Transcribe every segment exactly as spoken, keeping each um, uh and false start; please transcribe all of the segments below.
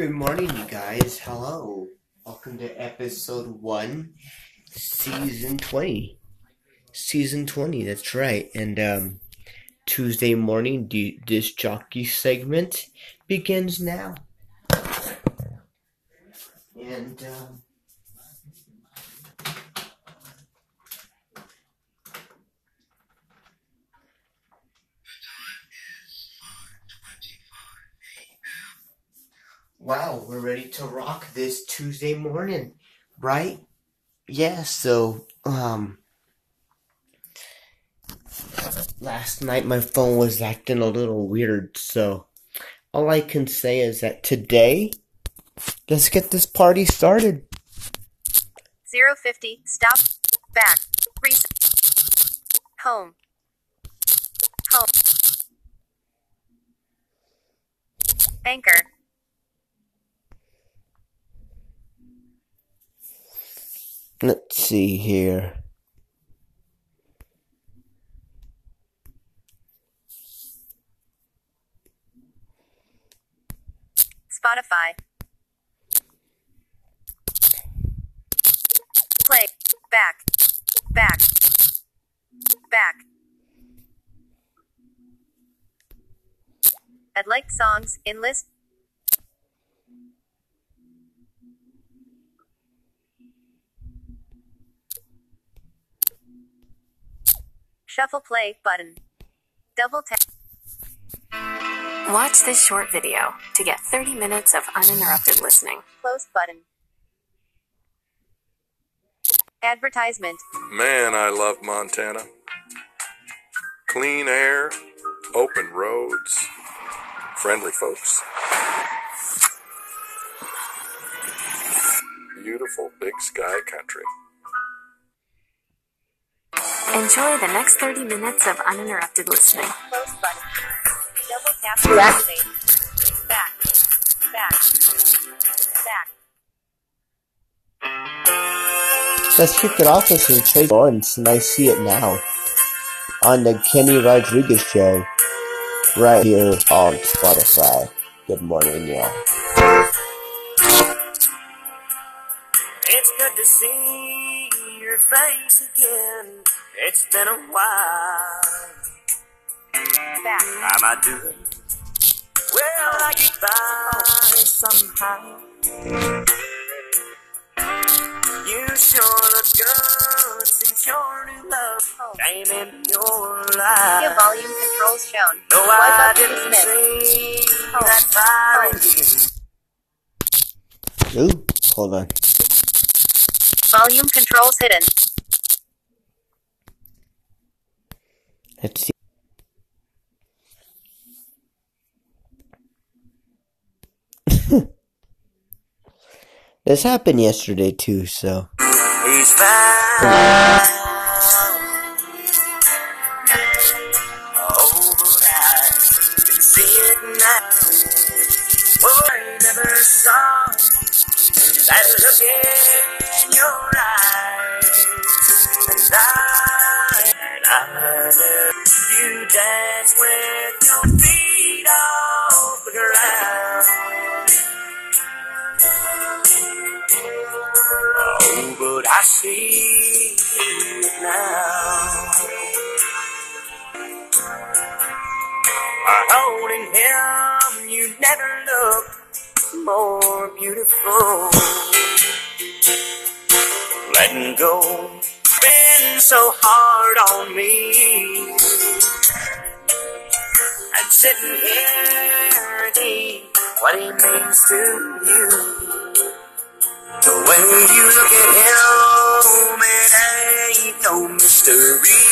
Good morning, you guys. Hello. Welcome to episode one, season twenty. Season twenty, that's right. And um, Tuesday morning, d- disc jockey segment begins now. And um, wow, we're ready to rock this Tuesday morning, right? Yeah, so, um, last night my phone was acting a little weird, so all I can say is that today, let's get this party started. zero fifty, stop, back, reset, home, home, anchor. Let's see here. Spotify. Play. Back. Back. Back. I'd like songs in list. Shuffle play button. Double tap. Watch this short video to get thirty minutes of uninterrupted listening. Close button. Advertisement. Man, I love Montana. Clean air, open roads, friendly folks. Beautiful big sky country. Enjoy the next thirty minutes of uninterrupted listening. Close button. Double tap to activate. Back. Back. Back. Let's kick it off with some Chase Lawrence, and I see it now. On the Kenny Rodriguez show. Right here on Spotify. Good morning, y'all. It's good to see your face again. It's been a while. Back. How am I doing? Well, I get by somehow. You sure look good since your new love oh. came in your life. Your volume controls shown. No, I didn't see oh. that fire oh. in you. Ooh, hold on. Volume controls hidden. Let's see. This happened yesterday too, so. He's back. Oh, but I can see it now. Well, I never saw that look in your eyes. And I, and I. You dance with your feet off the ground. Oh, but I see it now. I'm holding him, you never look more beautiful. Letting go, been so hard on me. Sitting here, deep, what he means to you. The way you look at him, it ain't no mystery.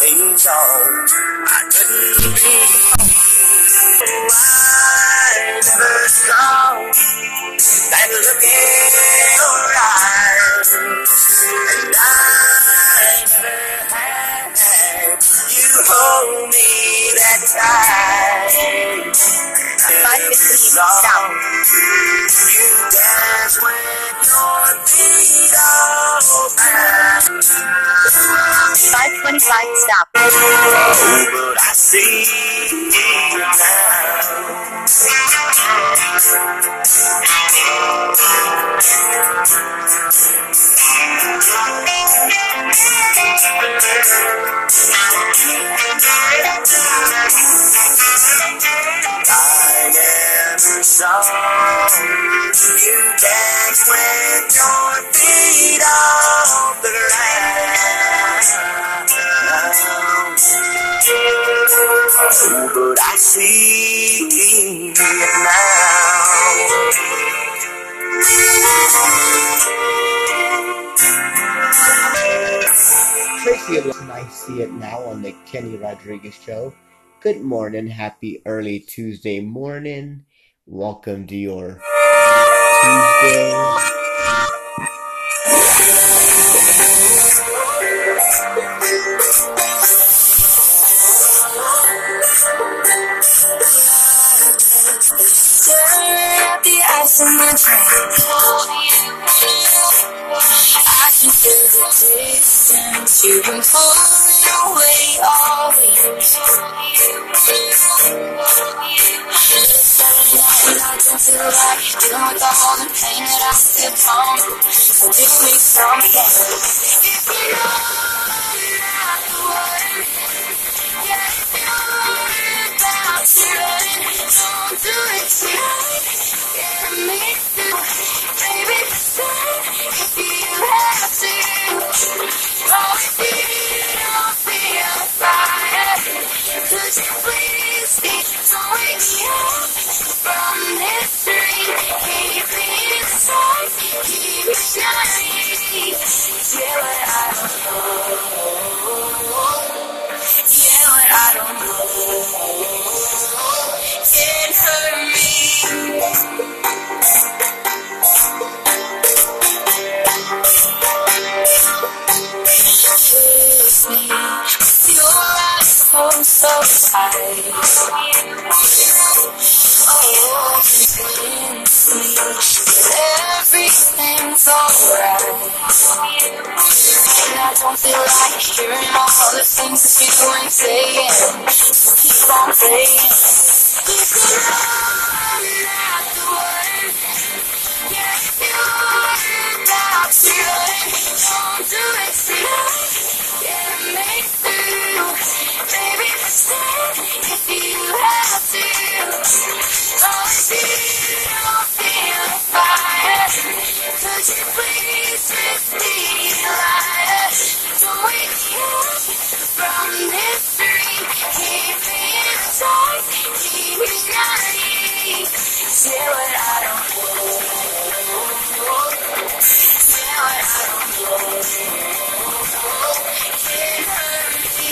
He's all I couldn't be. I never saw that look in your eyes, and I. You hold me that tight. unreceived sound. You dance with your feet open. five twenty-five stop. Oh, but I see you now. I never saw you dance with your feet off the ground. Oh, but I see it now. Tracy Alonso, I see it now on the Kenny Rodriguez show. Good morning, happy early Tuesday morning. Welcome to your Tuesday. In my brain, I can feel the distance. You've been falling away all week. It's Saturday night and I don't feel right. Dealing with all the pain that I still feel. So give me something. If you know not the word, yeah, if you know about you, don't do it tonight. Me baby, say if you have to. Oh, if you don't feel the fire, could you please speak to wake me up from this dream? Can you please talk? Keep me shining. Yeah, but I don't know. Yeah, but I don't know. Can't hurt me. So tight. Oh, convince me that everything's alright. And I don't feel like hearing all the things that people ain't saying. So keep on saying. If you know not the word, yeah, if you know about children, don't do it tonight. Yeah, make through. Baby, stay if you have to. Oh, if you don't feel the fire, could you please lift me higher? Don't wake me up from this dream. Keep me in the dark, keep me naive. Tell what I don't know. Tell what I don't know. It hurt me.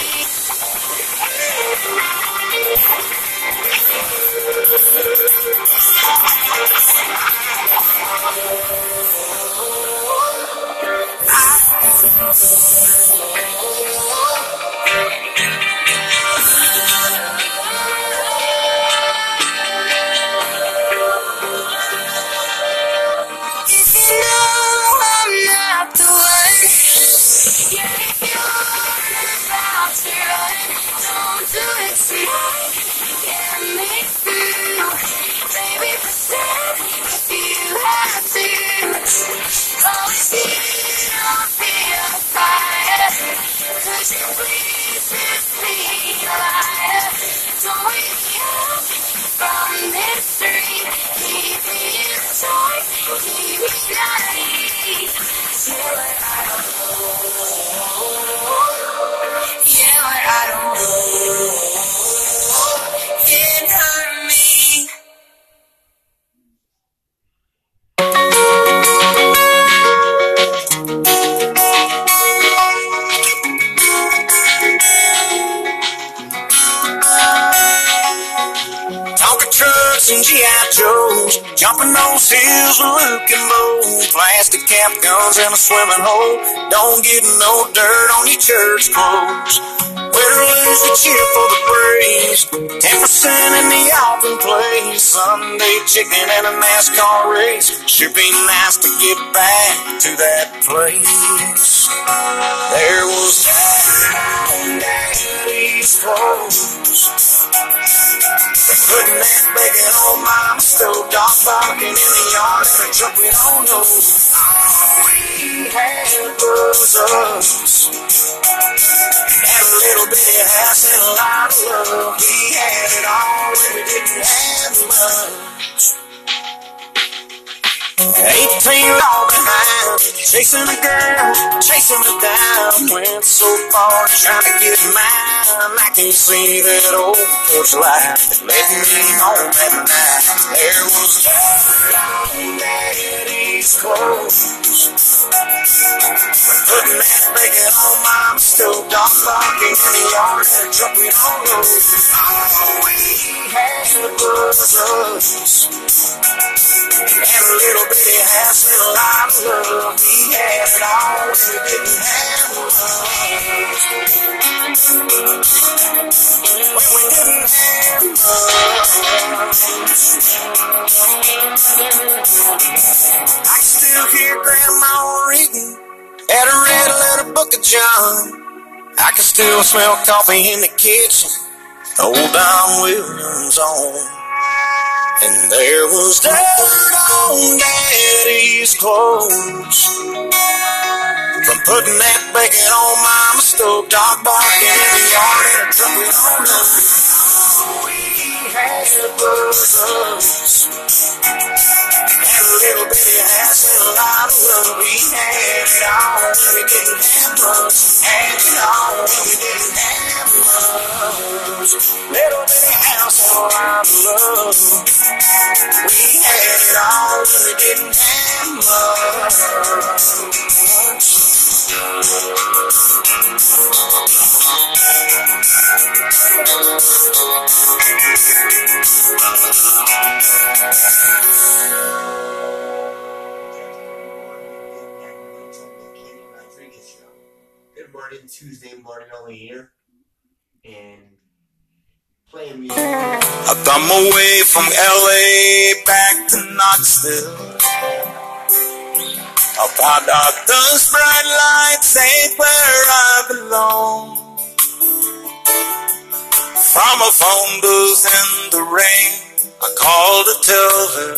Swimming hole, don't get no dirt on your church clothes. We're is the cheer for the praise. ten percent in the album play. Sunday chicken and a NASCAR race. Sure be nice to get back to that place. There was daddy, daddy's clothes. They couldn't that big at all. Mama still dog barking in the yard and a truck we don't know. All we had was us. Had a little bitty house and a lot of love. We had it all when we didn't have much. Eighteen all behind, chasing a girl, chasing her down. Went so far trying to get mine. I can see that old porch light that led me home at night. There was dirt on daddy's clothes. We're putting that big at home, I'm still dog barking in the yard and a truck we don't know. All we had was us. Had a little bitty house and a lot of love. We had it all when we didn't have much. When we didn't have much. I can still hear Grandma reading at a red letter book of John. I can still smell coffee in the kitchen, old Don Williams on. And there was dirt on daddy's clothes. From putting that bacon on, mama stove dog barking in the yard and a truck we don't know. All we had was us. Had a little bitty house and a lot of love. We had it all when we didn't have much. Had it all when we didn't have much. Little bitty house and a lot of love. We had it all when we didn't have much. Good morning, Tuesday morning only here, and playing music. I thumb away from L A back to Knoxville. About our those bright lights ain't where I belong. From a phone booth in the rain, I called to tell her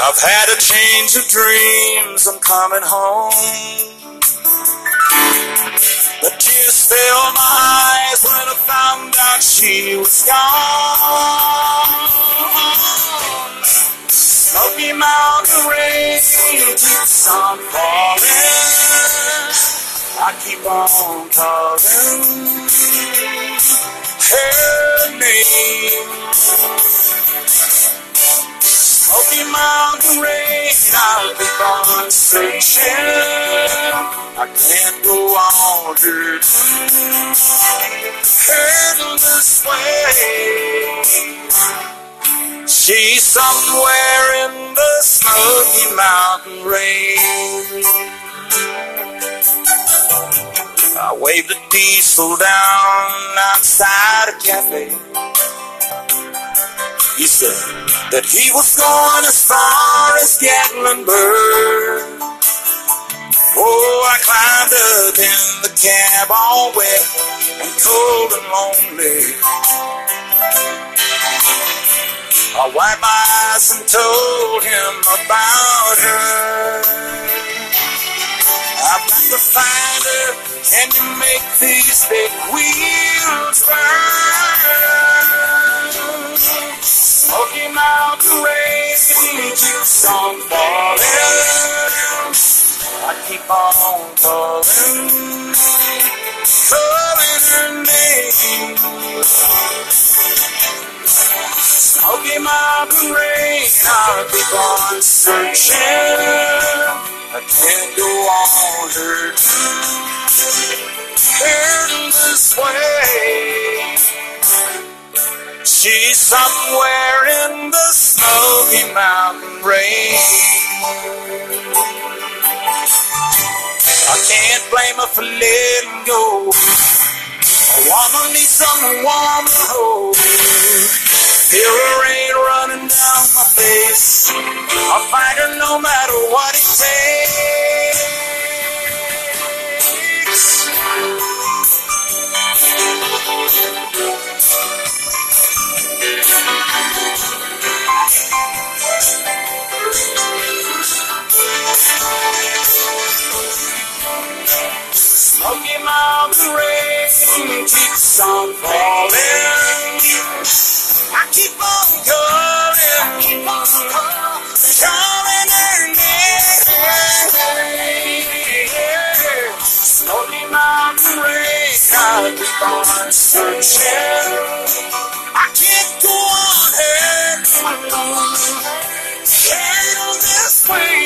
I've had a change of dreams, I'm coming home. The tears filled my eyes when I found out she was gone. Smoky Mountain rain keeps on falling. I keep on calling her name. Smoky Mountain rain, I'll keep on searching. I can't go on hurting, hurting this way. She's somewhere in the Smoky Mountain rain. I waved the diesel down outside a cafe. He said that he was going as far as Gatlinburg. Oh, I climbed up in the cab all wet and cold and lonely. I wiped my eyes and told him about her. I've got to find her. Can you make these big wheels burn? Smoky Mountain rain keeps on falling. I keep on calling, calling her name. Smoky Mountain rain, I'll keep on searching. I can't go on hurting, hurting this way. She's somewhere in the Smoky Mountain rain. I I can't blame her for letting go. A woman needs someone to hold. Feel her rain running down my face. I'll find her no matter what it takes. Smoky Mountain rain keeps on falling. I keep on calling, I keep on calling her name. Smoky Mountain rain, I keep on searching. I can't go on alone. Handle this way.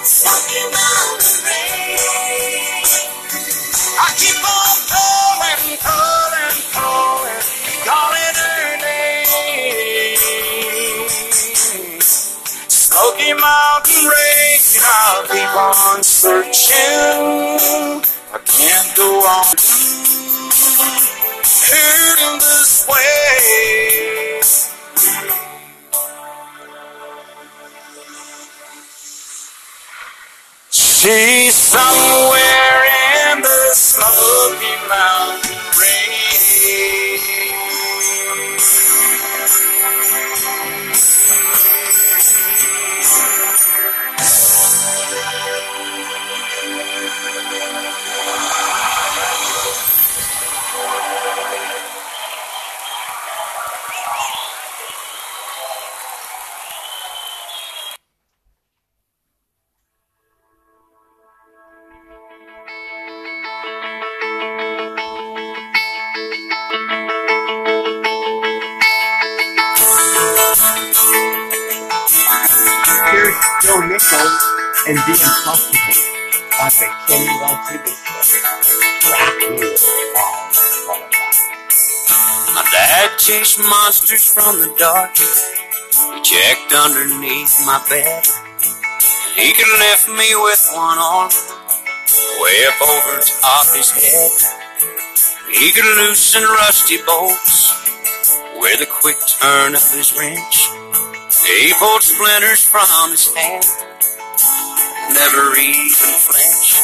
Smoky Mountain rain. I keep on calling, calling, calling, calling her name. Smoky Mountain rain. I'll keep on searching. I can't go on hurting this way. She's somewhere in the Smoky Mountain rain. And being comfortable on the Kenny Rodriguez show. Rock you on Spotify. My dad chased monsters from the dark. He checked underneath my bed. He could lift me with one arm, way up over top his head. He could loosen rusty bolts with a quick turn of his wrench. He pulled splinters from his hand, never even flinch.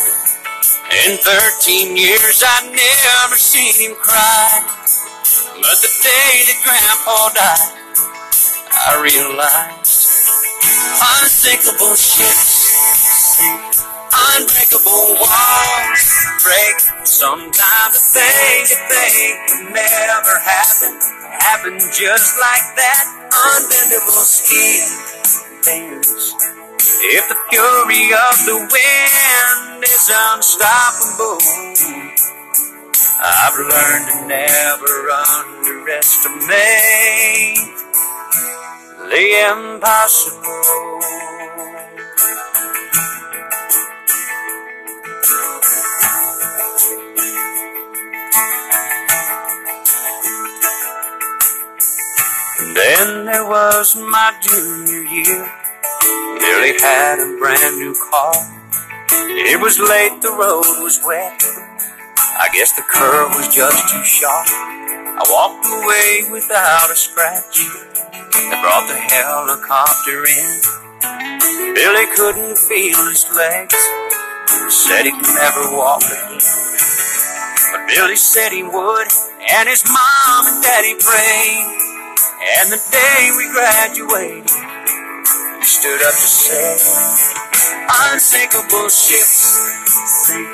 In thirteen years I've never seen him cry. But the day that Grandpa died, I realized unthinkable ships, unbreakable walls break. Sometimes the things you think would never happen, happen just like that. Unbendable steel bends. If the fury of the wind is unstoppable, I've learned to never underestimate the impossible. And then there was my junior year. Nearly had a brand new car. It was late, the road was wet. I guess the curve was just too sharp. I walked away without a scratch. They brought the helicopter in. Billy couldn't feel his legs. He said he'd never walk again. But Billy said he would, and his mom and daddy prayed. And the day we graduated, we stood up to say, unsinkable ships sink,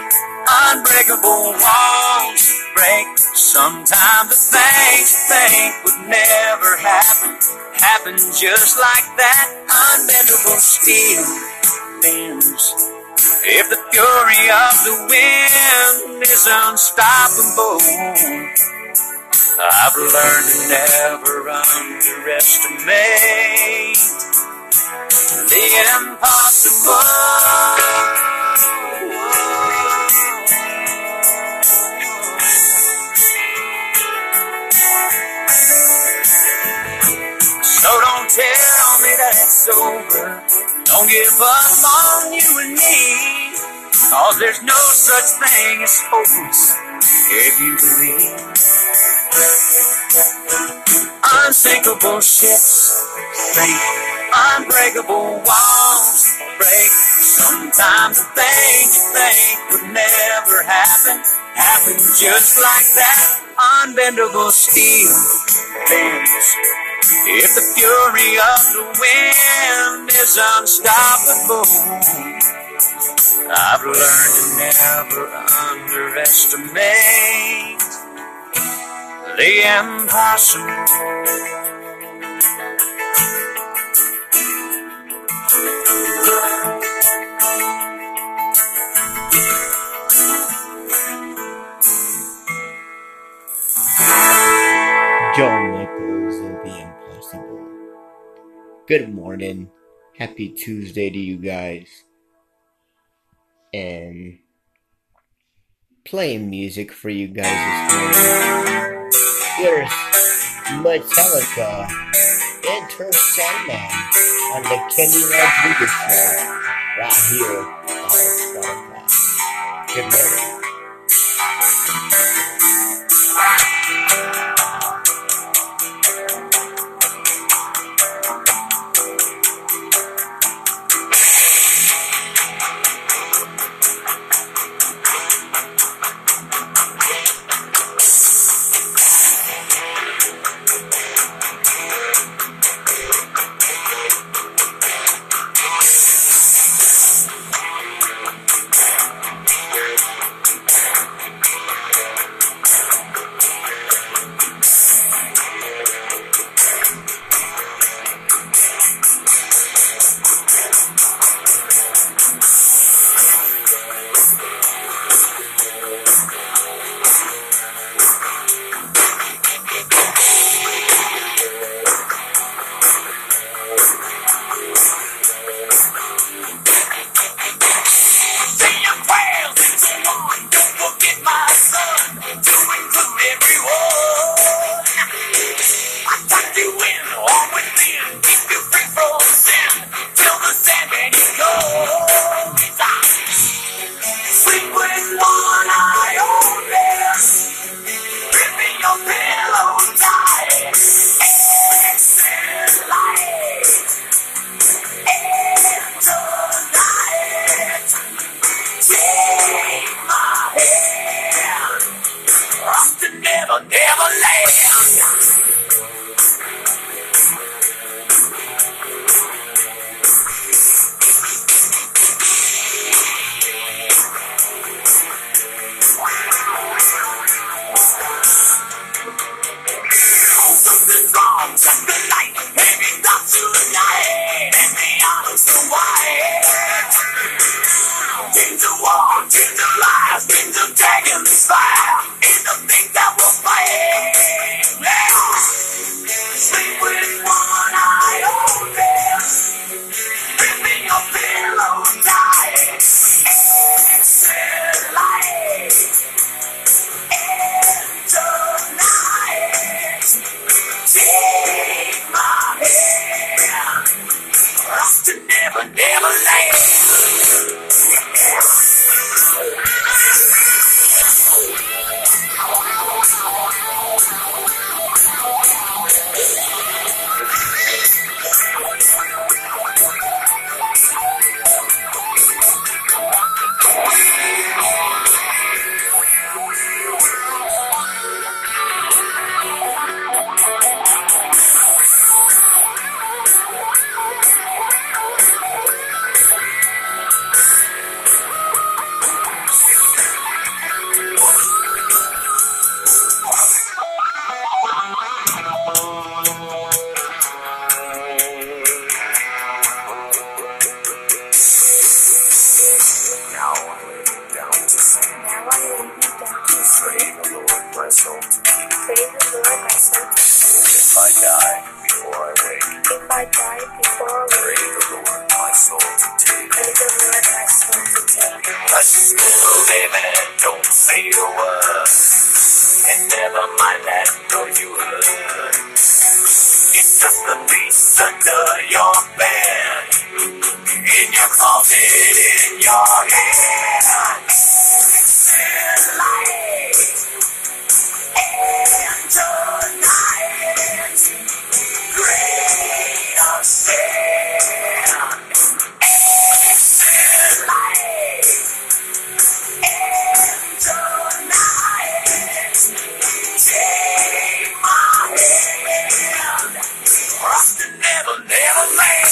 unbreakable walls break. Sometimes the things you think would never happen, happen just like that. Unbendable steel bends. If the fury of the wind is unstoppable, I've learned to never underestimate the impossible. So don't tell me that it's over. give up on you and me. Oh, there's no such thing as hopeless if you believe. Unsinkable ships sink, unbreakable walls break. Sometimes the thing you think would never happen, happens just like that. Unbendable steel bends. If the fury of the wind is unstoppable, I've learned to never underestimate the impossible. John Nichols and The Impossible. Good morning. Happy Tuesday to you guys. And playing music for you guys this morning. Here's Metallica, Enter Sandman on the Kenny Rodriguez show, right here on Spotify. Good morning. It's just the beast under your bed. It Love it in your hands. Send light into night. Great of sin. Send light into night. Take my hand. Cross the never, never land.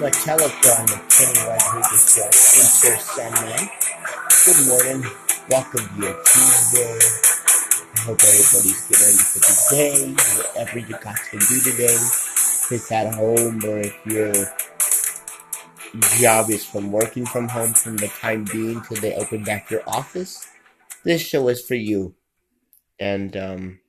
Metallica on the Kenny Rodriguez show, Enter Sandman. Good morning. Welcome to your Tuesday. I hope everybody's getting ready for the day. Whatever you got to do today, it's at home, or if your job is from working from home from the time being till they open back your office, this show is for you. And, um,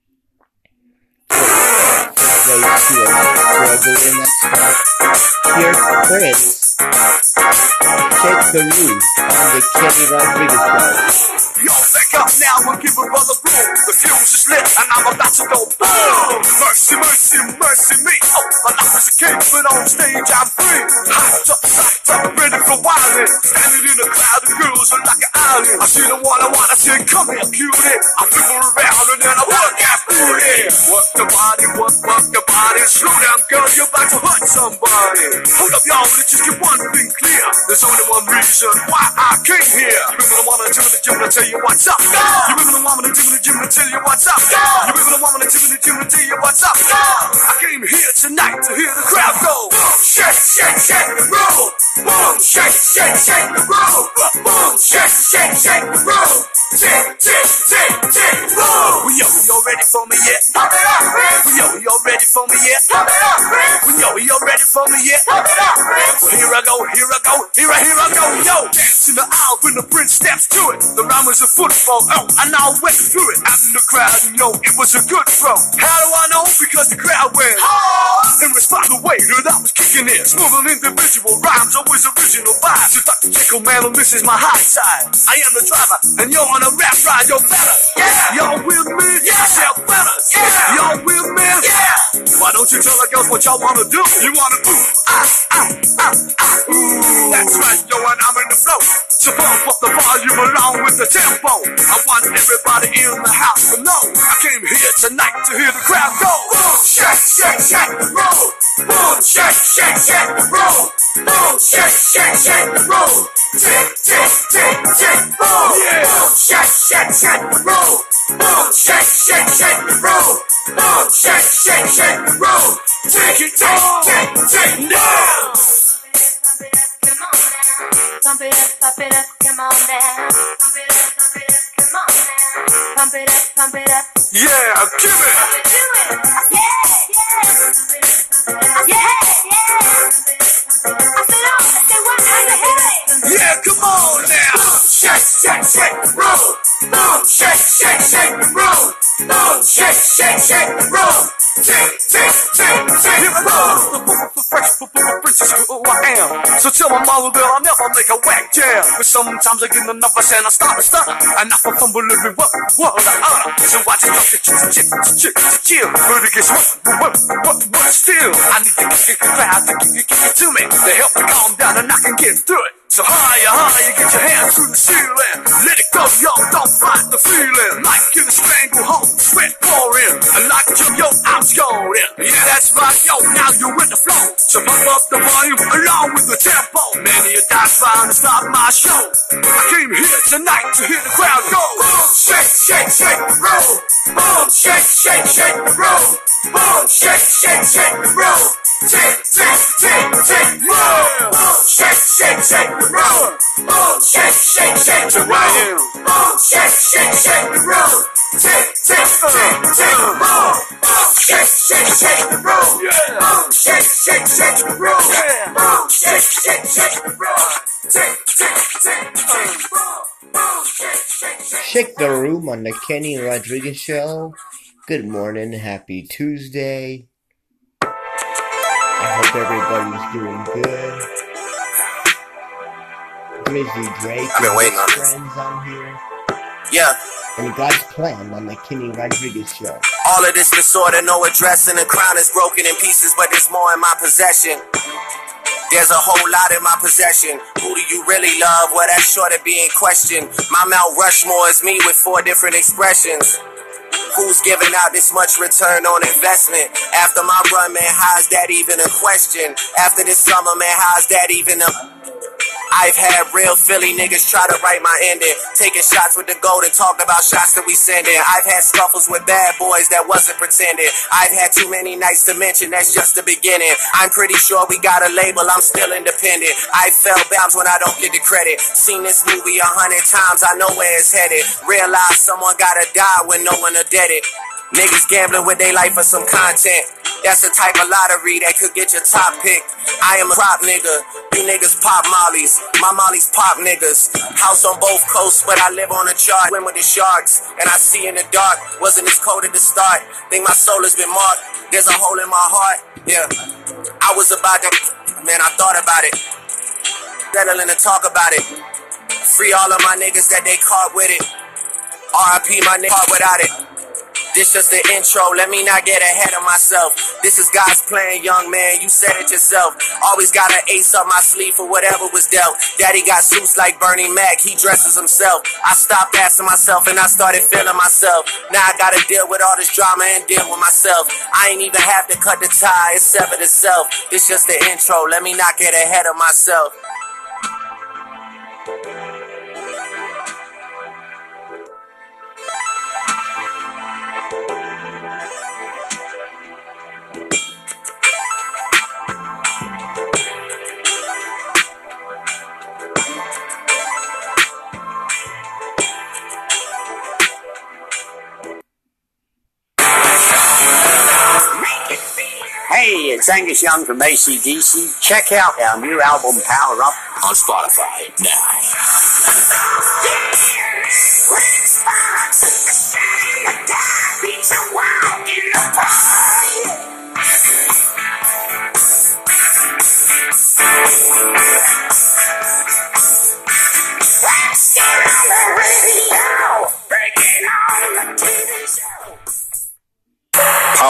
here's Prince, Check the Roof on the Kenny Rodriguez show. Yo, back up now and give a brother room. The fuse is lit and I'm about to go boom. Mercy, mercy, mercy me. Oh, my life is a kid, but on stage I'm free. Hyped up, psyched up, ready for wilding. Standing in a cloud of girls are like an island. I see the one I want, I said, come here, cutie. I flip around and then I work that booty. Work the body, work, work the body. Slow down, girl, you're about to hurt somebody. Hold up, y'all, let's just get one thing clear. There's only one reason why I came here. You remember the woman that took the gym to tell you what's up? Yeah. You remember the woman that took the gym to tell you what's up? Yeah. You remember the woman that took the gym to tell you what's up? Yeah. I came here tonight to hear the crowd go. Boom, shake, shake, shake the room. Boom, shake, shake, shake the room. Boom, shake, shake, shake the room. Tick, tick, tick, tick, boom. Well, yo, you ready for me yet? Pump it up, man. Well, yo, you ready for me yet? Pump it up, man. Well, yo, you ready for me yet? Pump it up, man. Well, here I go, here I go, here I, here I go, yo. Dance in the aisle when the prince steps to it. The rhyme is a football, oh, and I went through it. Out in the crowd, and yo, it was a good throw. How do I know? Because the crowd went, oh, and respond the way that I was kicking it. Smooth and individual rhymes, always original vibes. You thought to check, oh man, and this is my high side. I am the driver, and you're on a rap ride, yo, better. Yeah. Y'all with me? Yeah. Y'all better. Yeah. Y'all with me? Yeah. Why don't you tell the girls what y'all wanna do? You wanna ooh, ah, ah, ah, ah, ooh. That's right, yo, and I'm in the flow. So bump up the volume along with the tempo. I want everybody in the house to know I came here tonight to hear the crowd go. Boom, shake, shake, shake the room. Boom, shake, shake, shake the room. Boom, shake, shake, shake the room. Tick, tick, tick, tick, boom. Yeah. Boom, shake, shake, shake the room. Boom, shake, shake, shake the room. Boom, shake, shake, shake the room. Take it down, take, take down. Pump it up, pump it up, come on now. Pump it up, pump it up, come on now. Pump it up, pump it up. Yeah, give it. Do it. Yeah, yeah. Yeah, yeah. I said, oh, I said, what? How you hear it? Yeah, come on now. Boom, shake, shake, shake the room. Boom, shake, shake, shake the room. Boom, shake, shake, shake the room. Tick, tick, tick, tick the room. Who I am. So tell my mama, girl, I'll never make a whack jam. But sometimes I get nervous and I start to stutter, and I can fumble every word, word I utter. So I just talk to chick, chick, chick, chill. But it gets what, what, what, what still? I need to get the crowd to give it to me, to help me calm down and I can get through it. So higher, higher, get your hands through the ceiling. Let it go, y'all, don't fight the feeling. Like in a stranglehold, sweat pouring. And like Jim, yo, I'm scolding. Yeah, that's right, yo, now you're in the flow. So pump up the volume along with the tempo. Many a dice trying to stop my show. I came here tonight to hear the crowd go. Boom, shake, shake, shake the room. Boom, shake, shake, shake the room. Boom, shake, shake, shake the room. shake, shake, shake, shake, roll. Shake, shake, shake, roll. Shake, shake, shake, roll. Shake, shake, shake, roll. Shake, shake, shake, shake, roll. Shake, shake, shake, roll. Shake, shake, shake, roll. Shake, shake, shake, roll. Shake, shake, shake, shake, roll. Shake the room on the Kenny Rodriguez show. Good morning, happy Tuesday. I hope everybody's doing good. Drizzy Drake I've been waiting on friends this. On here. Yeah. And God's plan on the Kenny Rodriguez show. All of this disorder, no address, and the crown is broken in pieces, but there's more in my possession. There's a whole lot in my possession. Who do you really love? Well, that's sure to be in question. My Mount Rushmore is me with four different expressions. Who's giving out this much return on investment? After my run, man, how's that even a question? After this summer, man, how's that even a... I've had real Philly niggas try to write my ending. Taking shots with the gold and talking about shots that we sending. I've had scuffles with bad boys that wasn't pretending. I've had too many nights to mention, that's just the beginning. I'm pretty sure we got a label, I'm still independent. I fell bounds when I don't get the credit. Seen this movie a hundred times, I know where it's headed. Realize someone gotta die when no one are dead it. Niggas gambling with their life for some content. That's the type of lottery that could get your top pick. I am a prop nigga. You niggas pop mollies. My mollies pop niggas. House on both coasts, but I live on a chart. Swim with the sharks, and I see in the dark. Wasn't this cold at the start. Think my soul has been marked. There's a hole in my heart. Yeah. I was about to... Man, I thought about it. Settling to talk about it. Free all of my niggas that they caught with it. R I P my nigga without it. This just the intro, let me not get ahead of myself. This is God's plan, young man, you said it yourself. Always got an ace up my sleeve for whatever was dealt. Daddy got suits like Bernie Mac, he dresses himself. I stopped asking myself and I started feeling myself. Now I gotta deal with all this drama and deal with myself. I ain't even have to cut the tie, it's severed itself. This just the intro, let me not get ahead of myself. Hey, it's Angus Young from A C D C. Check out our new album, Power Up, on Spotify now.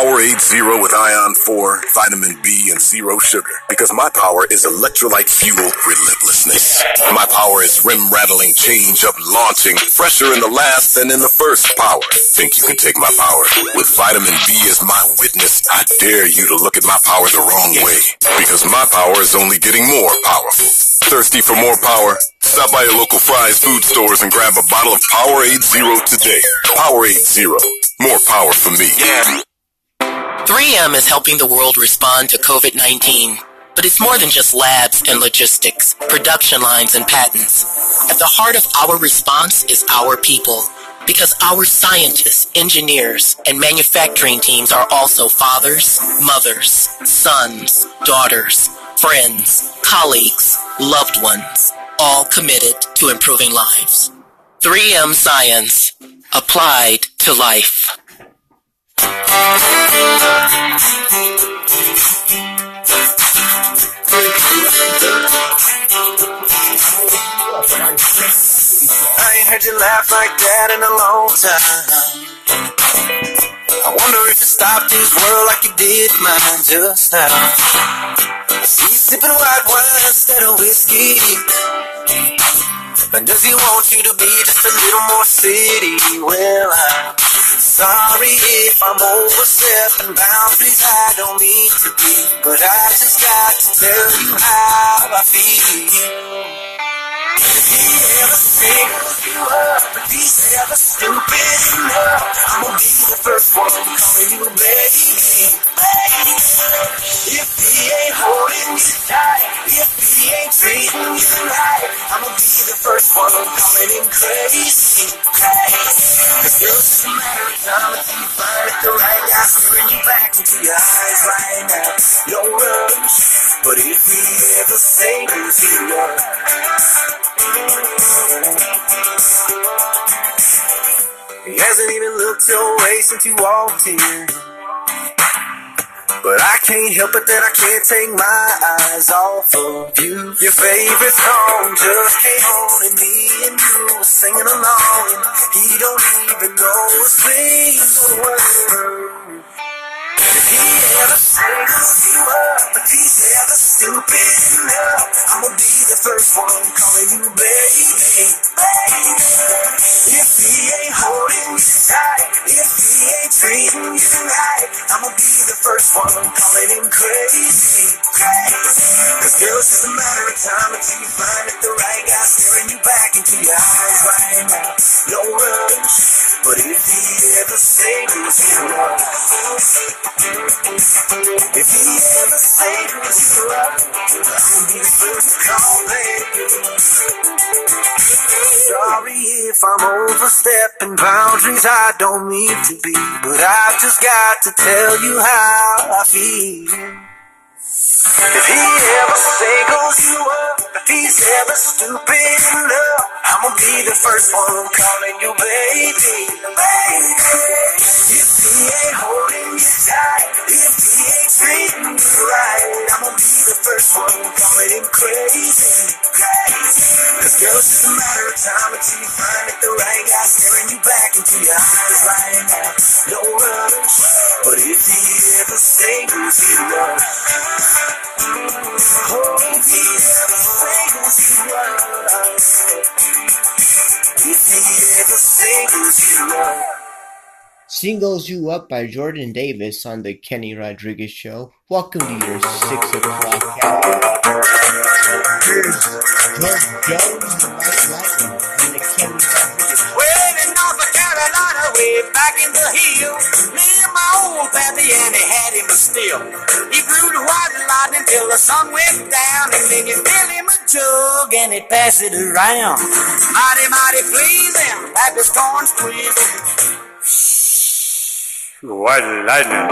Powerade Zero with Ion four, Vitamin B, and Zero Sugar. Because my power is electrolyte fuel relentlessness. My power is rim-rattling, change-up launching. Fresher in the last than in the first power. Think you can take my power? With Vitamin B as my witness, I dare you to look at my power the wrong way. Because my power is only getting more powerful. Thirsty for more power? Stop by your local Fry's food stores and grab a bottle of Powerade Zero today. Powerade Zero. More power for me. Yeah. three M is helping the world respond to covid nineteen, but it's more than just labs and logistics, production lines and patents. At the heart of our response is our people, because our scientists, engineers, and manufacturing teams are also fathers, mothers, sons, daughters, friends, colleagues, loved ones, all committed to improving lives. three M Science, applied to life. I ain't heard you laugh like that in a long time. I wonder if it stopped his world like it did mine just now. I see you sipping white wine instead of whiskey. And does he want you to be just a little more city? Well, I'm sorry if I'm overstepping boundaries I don't need to be, but I just got to tell you how I feel. Did he ever single you up? If he's ever stupid enough, I'm gonna be the first one calling you baby, baby. If he getting crazy, crazy. Cause you're just a matter of time if you find it the right guy to bring you back into your eyes right now. No rush, but if you ever think you are. He hasn't even looked your way since you walked in, but I can't help it that I can't take my eyes off of you. Your favorite song just came on and me and you were singing along. And he don't even know it's please the word. If he ever singles you up, if he's ever stupid enough, I'ma be the first one calling you baby, baby. If he ain't holding you tight, if he ain't treating you right, I'ma be the first one calling him crazy, crazy. Cause girl, it's just a matter of time until you find it the right guy staring you back into your eyes right now. No rush, but if he ever singles you up, if he ever singles you up, I'll be the first call, baby. Sorry if I'm overstepping boundaries I don't mean to be, but I've just got to tell you how I feel. If he ever singles you up, if he's ever stupid enough, I'ma be the first one calling you baby, baby. If he ain't holding you tight, if he ain't treating you right, I'ma be the first one calling him crazy, crazy. Cause girl, it's just a matter of time until you find it the right guy staring you back into your eyes right now. No rush, but if he ever singles you up, oh, if he ever singles you up, if he ever singles you up. Singles You Up by Jordan Davis on the Kenny Rodriguez Show. Welcome to your six o'clock hour. Here's George Jones and Mike Lightning on the Kenny Rodriguez Show. Well, in North Carolina, way back in the hill, me and my old pappy, and he had him a still. He blew the white lightning till the sun went down, and then you fill him a jug and he passed it around. Mighty, mighty pleasing, pappy's corn squeezing. White lightning.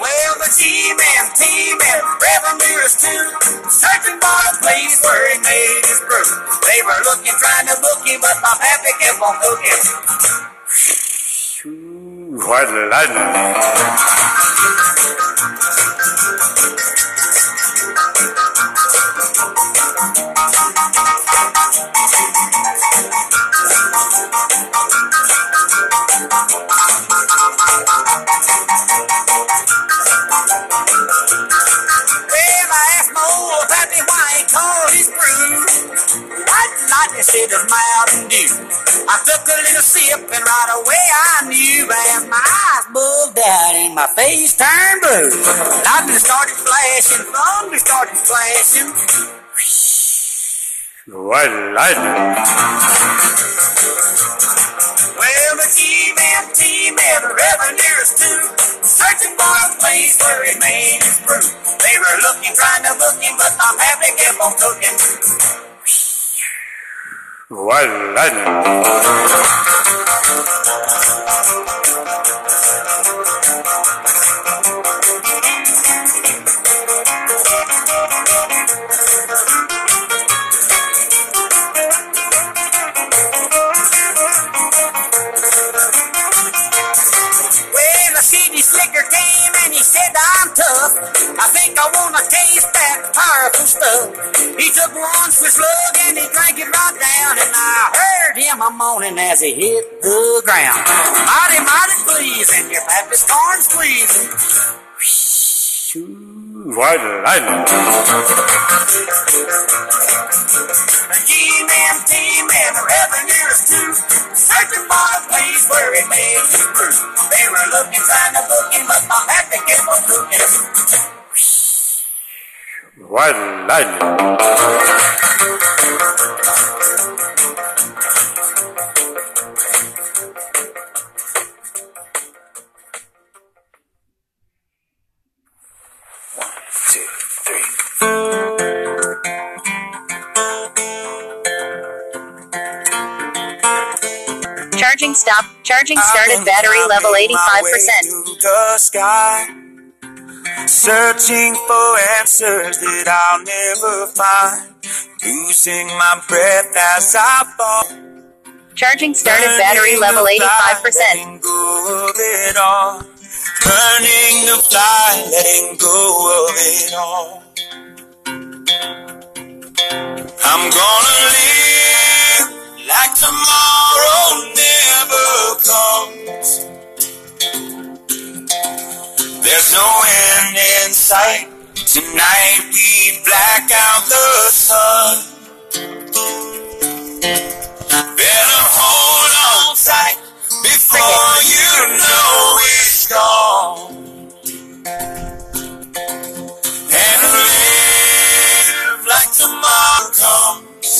Well, the G-man, T-man, Reverend Beers too, searching for a place where he made his brew. They were looking, trying to book him, but my pappy kept on cooking. White lightning. Said of Mountain Dew. I took a little sip and right away I knew, and my eyes bugged out and my face turned blue. Lightning started flashing, thunder started flashing. White lightning. Well, the G-man, T-man, Reverend Beers too, searching for a place where it made his brew. They were looking, trying to book him, but I'm happy kept on cooking. White lightning. Well, a shady slicker came and he said, I'm tough. I think I wanna taste that powerful stuff. He took one swiss slug and he drank it right down, and I heard him a moaning as he hit the ground. Mighty, mighty pleasing, your pappy's corn squeezing. White lightning. G-man, T-man, Reverend Beers too, searching for a place where he made his brew. They were looking, trying to book him, but my pappy kept on cooking. White lightning. One, two, three. Charging stop. Charging start at battery level eighty-five percent. Searching for answers that I'll never find. Losing my breath as I fall. Charging start at battery level eighty-five percent. Letting go of it all. Burning the fire, letting go of it all. I'm gonna live like tomorrow never comes. There's no end in sight. Tonight we black out the sun. Better hold on tight before you know it's gone. And live like tomorrow comes.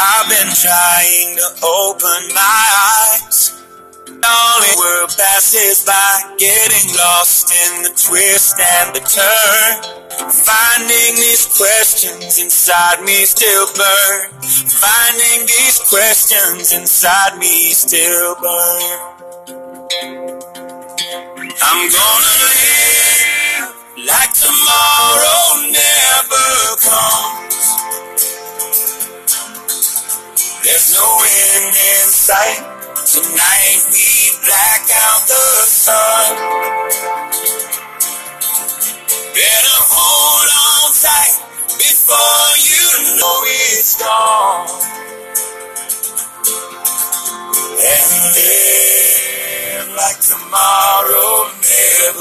I've been trying to open my eyes. All the world passes by, getting lost in the twist and the turn. Finding these questions inside me still burn. Finding these questions inside me still burn. I'm gonna live like tomorrow never comes. There's no end in sight. Tonight we black out the sun. Better hold on tight before you know it's gone. And live like tomorrow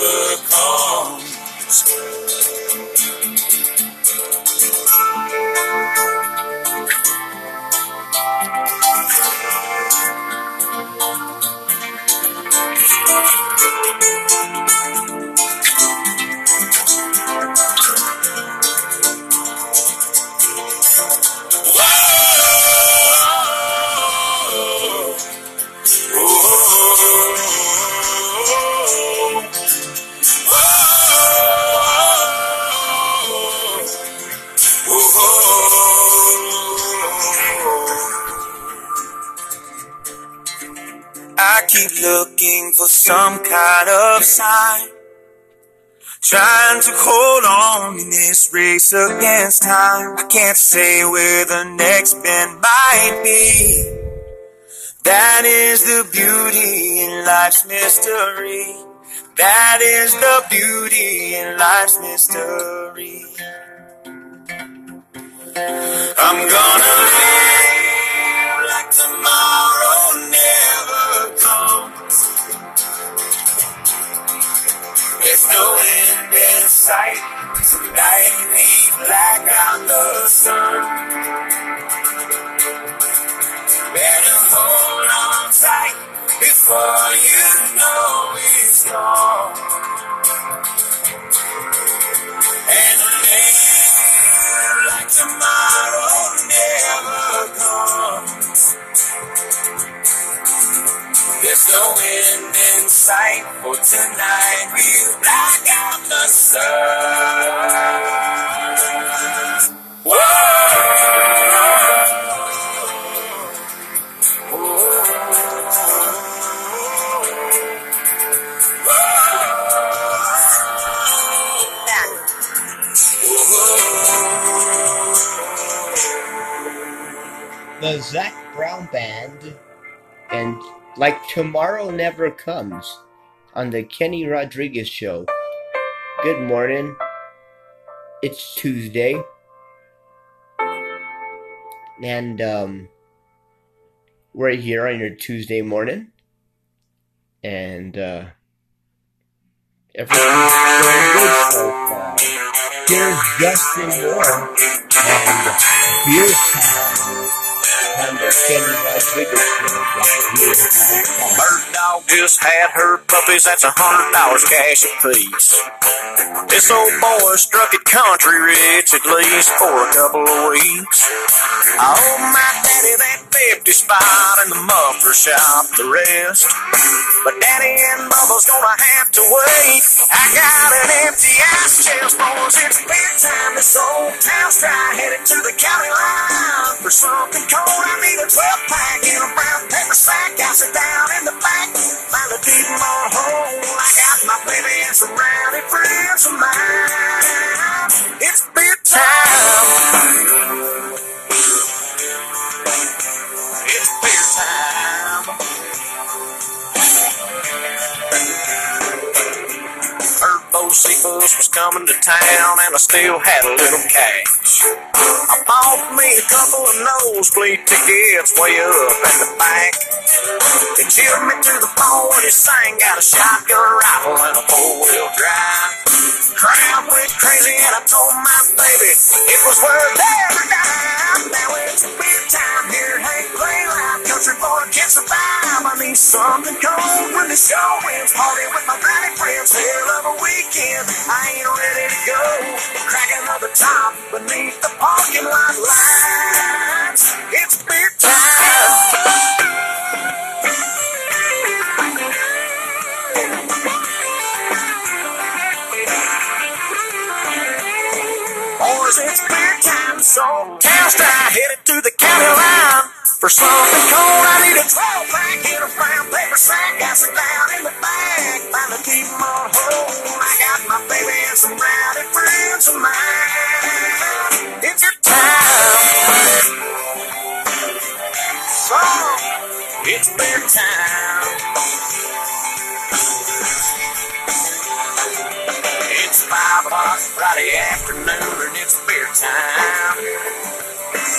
never comes. Keep looking for some kind of sign, trying to hold on in this race against time. I can't say where the next bend might be. That is the beauty in life's mystery. That is the beauty in life's mystery. I'm gonna live like tomorrow never comes. There's no end in sight. Tonight we black out the sun. Better hold on tight before you know it's gone. And live like tomorrow never comes. There's no end in sight, for tonight we'll black out the sun. Whoa! Whoa! Whoa! Whoa! The Zac Brown Band and Like Tomorrow Never Comes on the Kenny Rodriguez Show. Good morning. It's Tuesday. And um, we're here on your Tuesday morning. And uh, everything's going good so far. Here's Justin Moore and Beer Town. Bird dog just had her puppies, that's a hundred dollars cash apiece. This old boy struck it country rich at least for a couple of weeks. I owe my daddy that fifty spot in the muffler shop, the rest. But daddy and mama's gonna have to wait. I got an empty ice chest, boys, it's bedtime. This old town's dry, headed to the county line for something cold. Buy me a twelve pack in a brown paper sack. I sit down in the back, finally keep them all home. I got my baby and some rowdy friends of mine. It's big time. It's big time. Heard Bo Cephas was coming to town, and I still had a little cash. I bought me a couple of nosebleed tickets way up at the bank. They chilled me to the point he sang, got a shotgun rifle and a four-wheel drive. Crowd went crazy and I told my baby it was worth every dime. Now it's a big time here, hey, play life. Country boy can't survive. I need something cold when the show ends. Party with my granny friends, hell of a weekend. I ain't ready to go. Crack another top beneath the parking. It's beer time. Boys, it's beer time. So cast I headed to the county line. For something cold, I need a twelve pack in a brown paper sack. I sit down in the bag, finally keep them on hold. I got my baby and some rowdy friends of mine. It's your time. So, it's beer time. It's five o'clock Friday afternoon and it's beer time.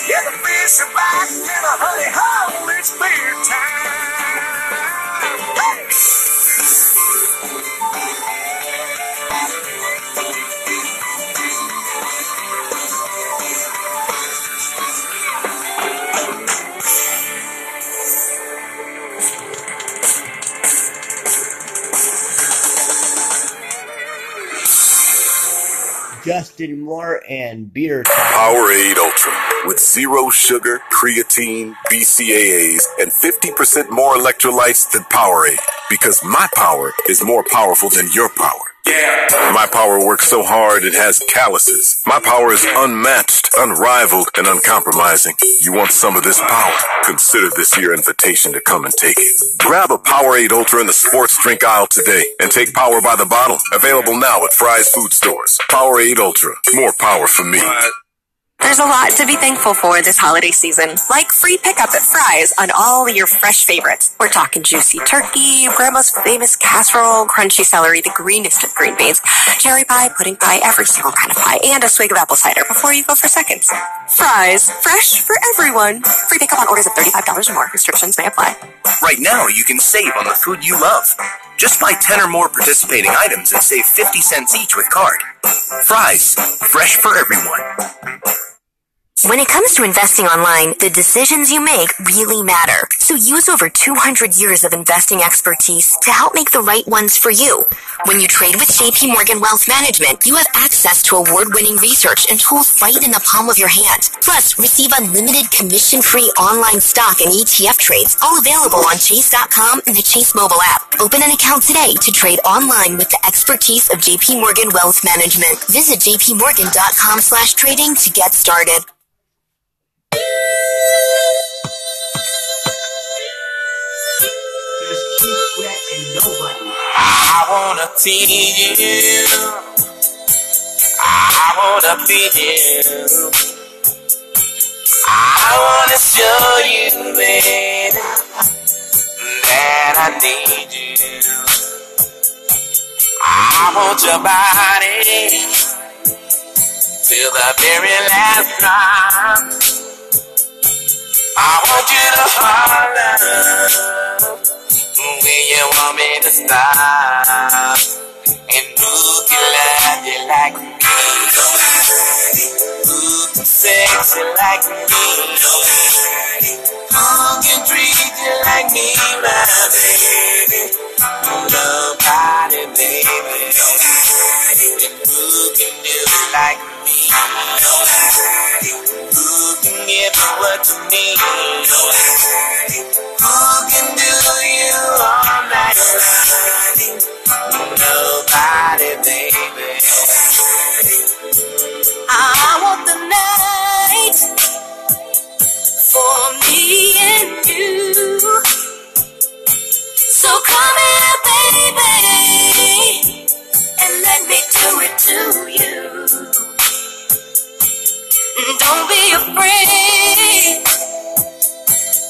Yeah, the fish are biting in a honey hole. It's beer time. Hey! Justin Moore and beer time. Powerade Ultra. With zero sugar, creatine, B C A As, and fifty percent more electrolytes than Powerade. Because my power is more powerful than your power. Yeah. My power works so hard it has calluses. My power is unmatched, unrivaled, and uncompromising. You want some of this power? Consider this your invitation to come and take it. Grab a Powerade Ultra in the sports drink aisle today and take power by the bottle. Available now at Fry's food stores. Powerade Ultra. More power for me. There's a lot to be thankful for this holiday season, like free pickup at Fry's on all your fresh favorites. We're talking juicy turkey, grandma's famous casserole, crunchy celery, the greenest of green beans, cherry pie, pudding pie, every single kind of pie, and a swig of apple cider before you go for seconds. Fry's, fresh for everyone. Free pickup on orders of thirty-five dollars or more. Restrictions may apply. Right now, you can save on the food you love. Just buy ten or more participating items and save fifty cents each with card. Fry's, fresh for everyone. When it comes to investing online, the decisions you make really matter. So use over two hundred years of investing expertise to help make the right ones for you. When you trade with J P. Morgan Wealth Management, you have access to award-winning research and tools right in the palm of your hand. Plus, receive unlimited commission-free online stock and E T F trades, all available on Chase dot com and the Chase mobile app. Open an account today to trade online with the expertise of J P. Morgan Wealth Management. Visit J P Morgan dot com slash trading to get started. I wanna feel, I wanna feel, I wanna show you, baby, that I need you. I want your body till the very last drop. I want you to holler when you want me to stop. And who can love you like me? Who can sexy like me? Who can treat you like me, my baby? Nobody, baby. And who can do like me? Nobody. Who can give me what you need? Nobody. Who can do you all night long? Nobody, baby. I want the night for me be afraid,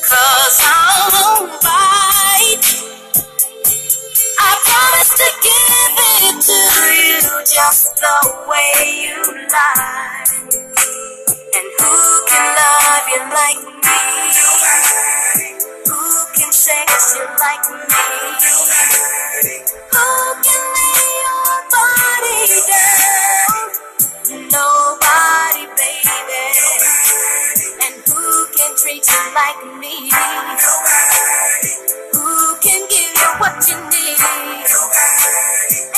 'cause I'll fight. I promise to give it to you just the way you like. And who can love you like me? Who can chase you like me? Who can lay your body down? Nobody, baby. And who can treat you like me? Who can give you what you need?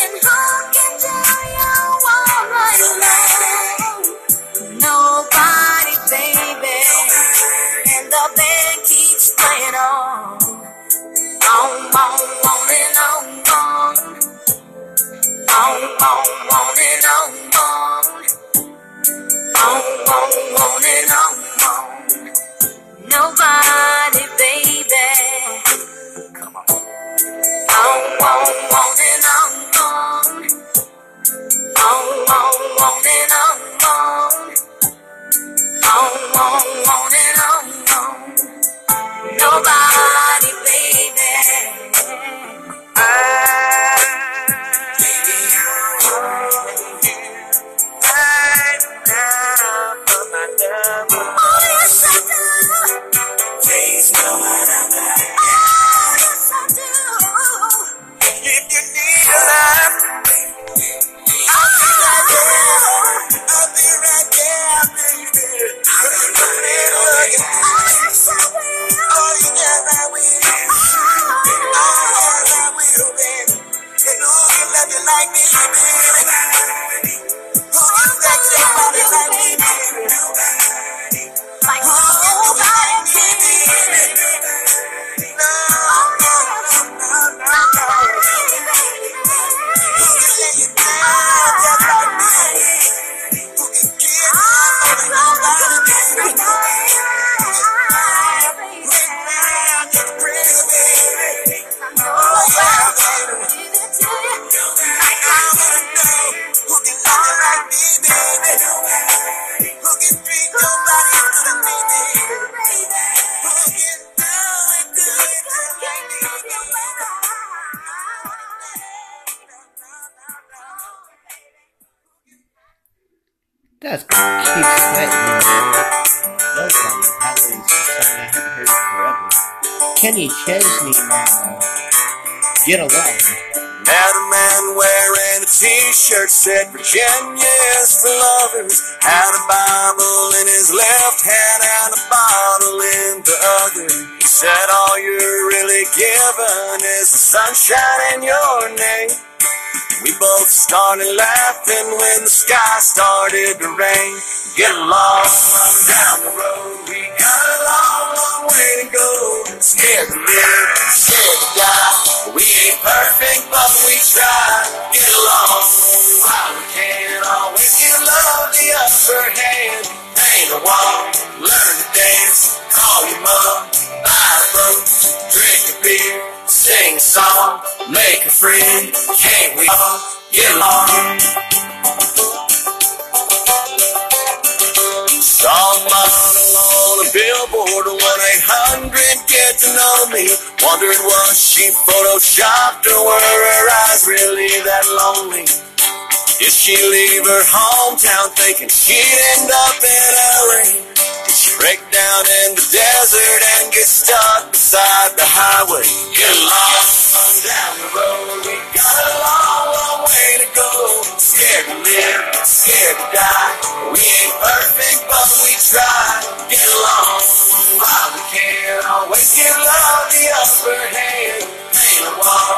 And who can tell you all I love? Nobody, baby. And the band keeps playing on, on, on, on and on, on, on, on, on and on, on, on, on, on and on, on. Nobody, baby. Come on, on, on, on and on, on, on, on, on and on, on, on, on, on and on, on. Nobody, baby. That's Keep Sweatin'. Those are Metallica's song I haven't heard forever. Kenny Chesney now. Get along. Met a man wearing a t-shirt said Virginia is for lovers. Had a Bible in his left hand and a bottle in the other. He said all you're really given is the sunshine in your name. We both started laughing when the sky started to rain. Get along, run down the road. We got a long, long way to go. Scared to live, scared to die. We ain't perfect, but we try. Get along while we can. Always give love the upper hand. Paint a wall, learn to dance. Call your mom, buy a boat, drink a beer. Sing a song, make a friend, can't we all get along? Saw a model on a billboard, one eight hundred, get to know me. Wondered was she photoshopped or were her eyes really that lonely? Did she leave her hometown thinking she'd end up in L A? Break down in the desert and get stuck beside the highway. Get along down the road. We got a long, long way to go. Scared to live, scared to die. We ain't perfect, but we try. Get along while we can. Always give love the upper hand. Paint a wall,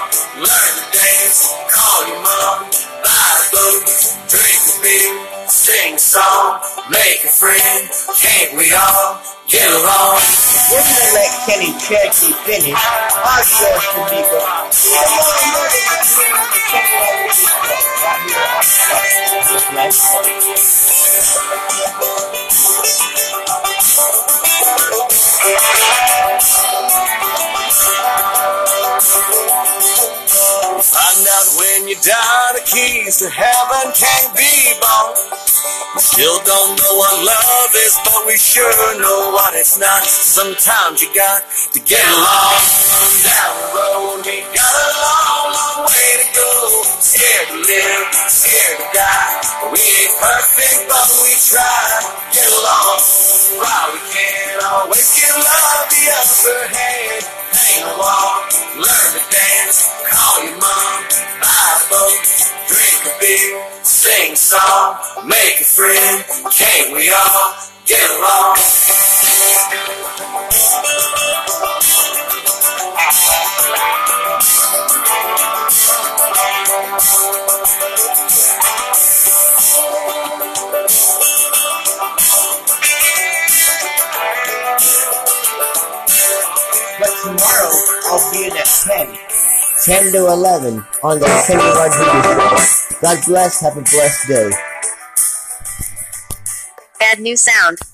learn to dance. Call your mom, buy a boat, drink a beer. Sing a song, make a friend, can't we all get along? We're gonna let Kenny Chesney finish. Our show should be good. Come on, Find out when you die, the keys to heaven can't be bought. We still don't know what love is, but we sure know what it's not. Sometimes you got to get along down the road. You got a long, long way to go. Scared to live, scared to die. We ain't perfect, but we try. Get along while we can. Always give love the upper hand. Hang a wall, learn to dance. Call your mom, buy a boat, drink a beer, sing a song, make a friend. Can't we all get along? But tomorrow, I'll be in at ten, ten to eleven, on the Kenny Rodriguez show. God bless, have a blessed day. Add new sound.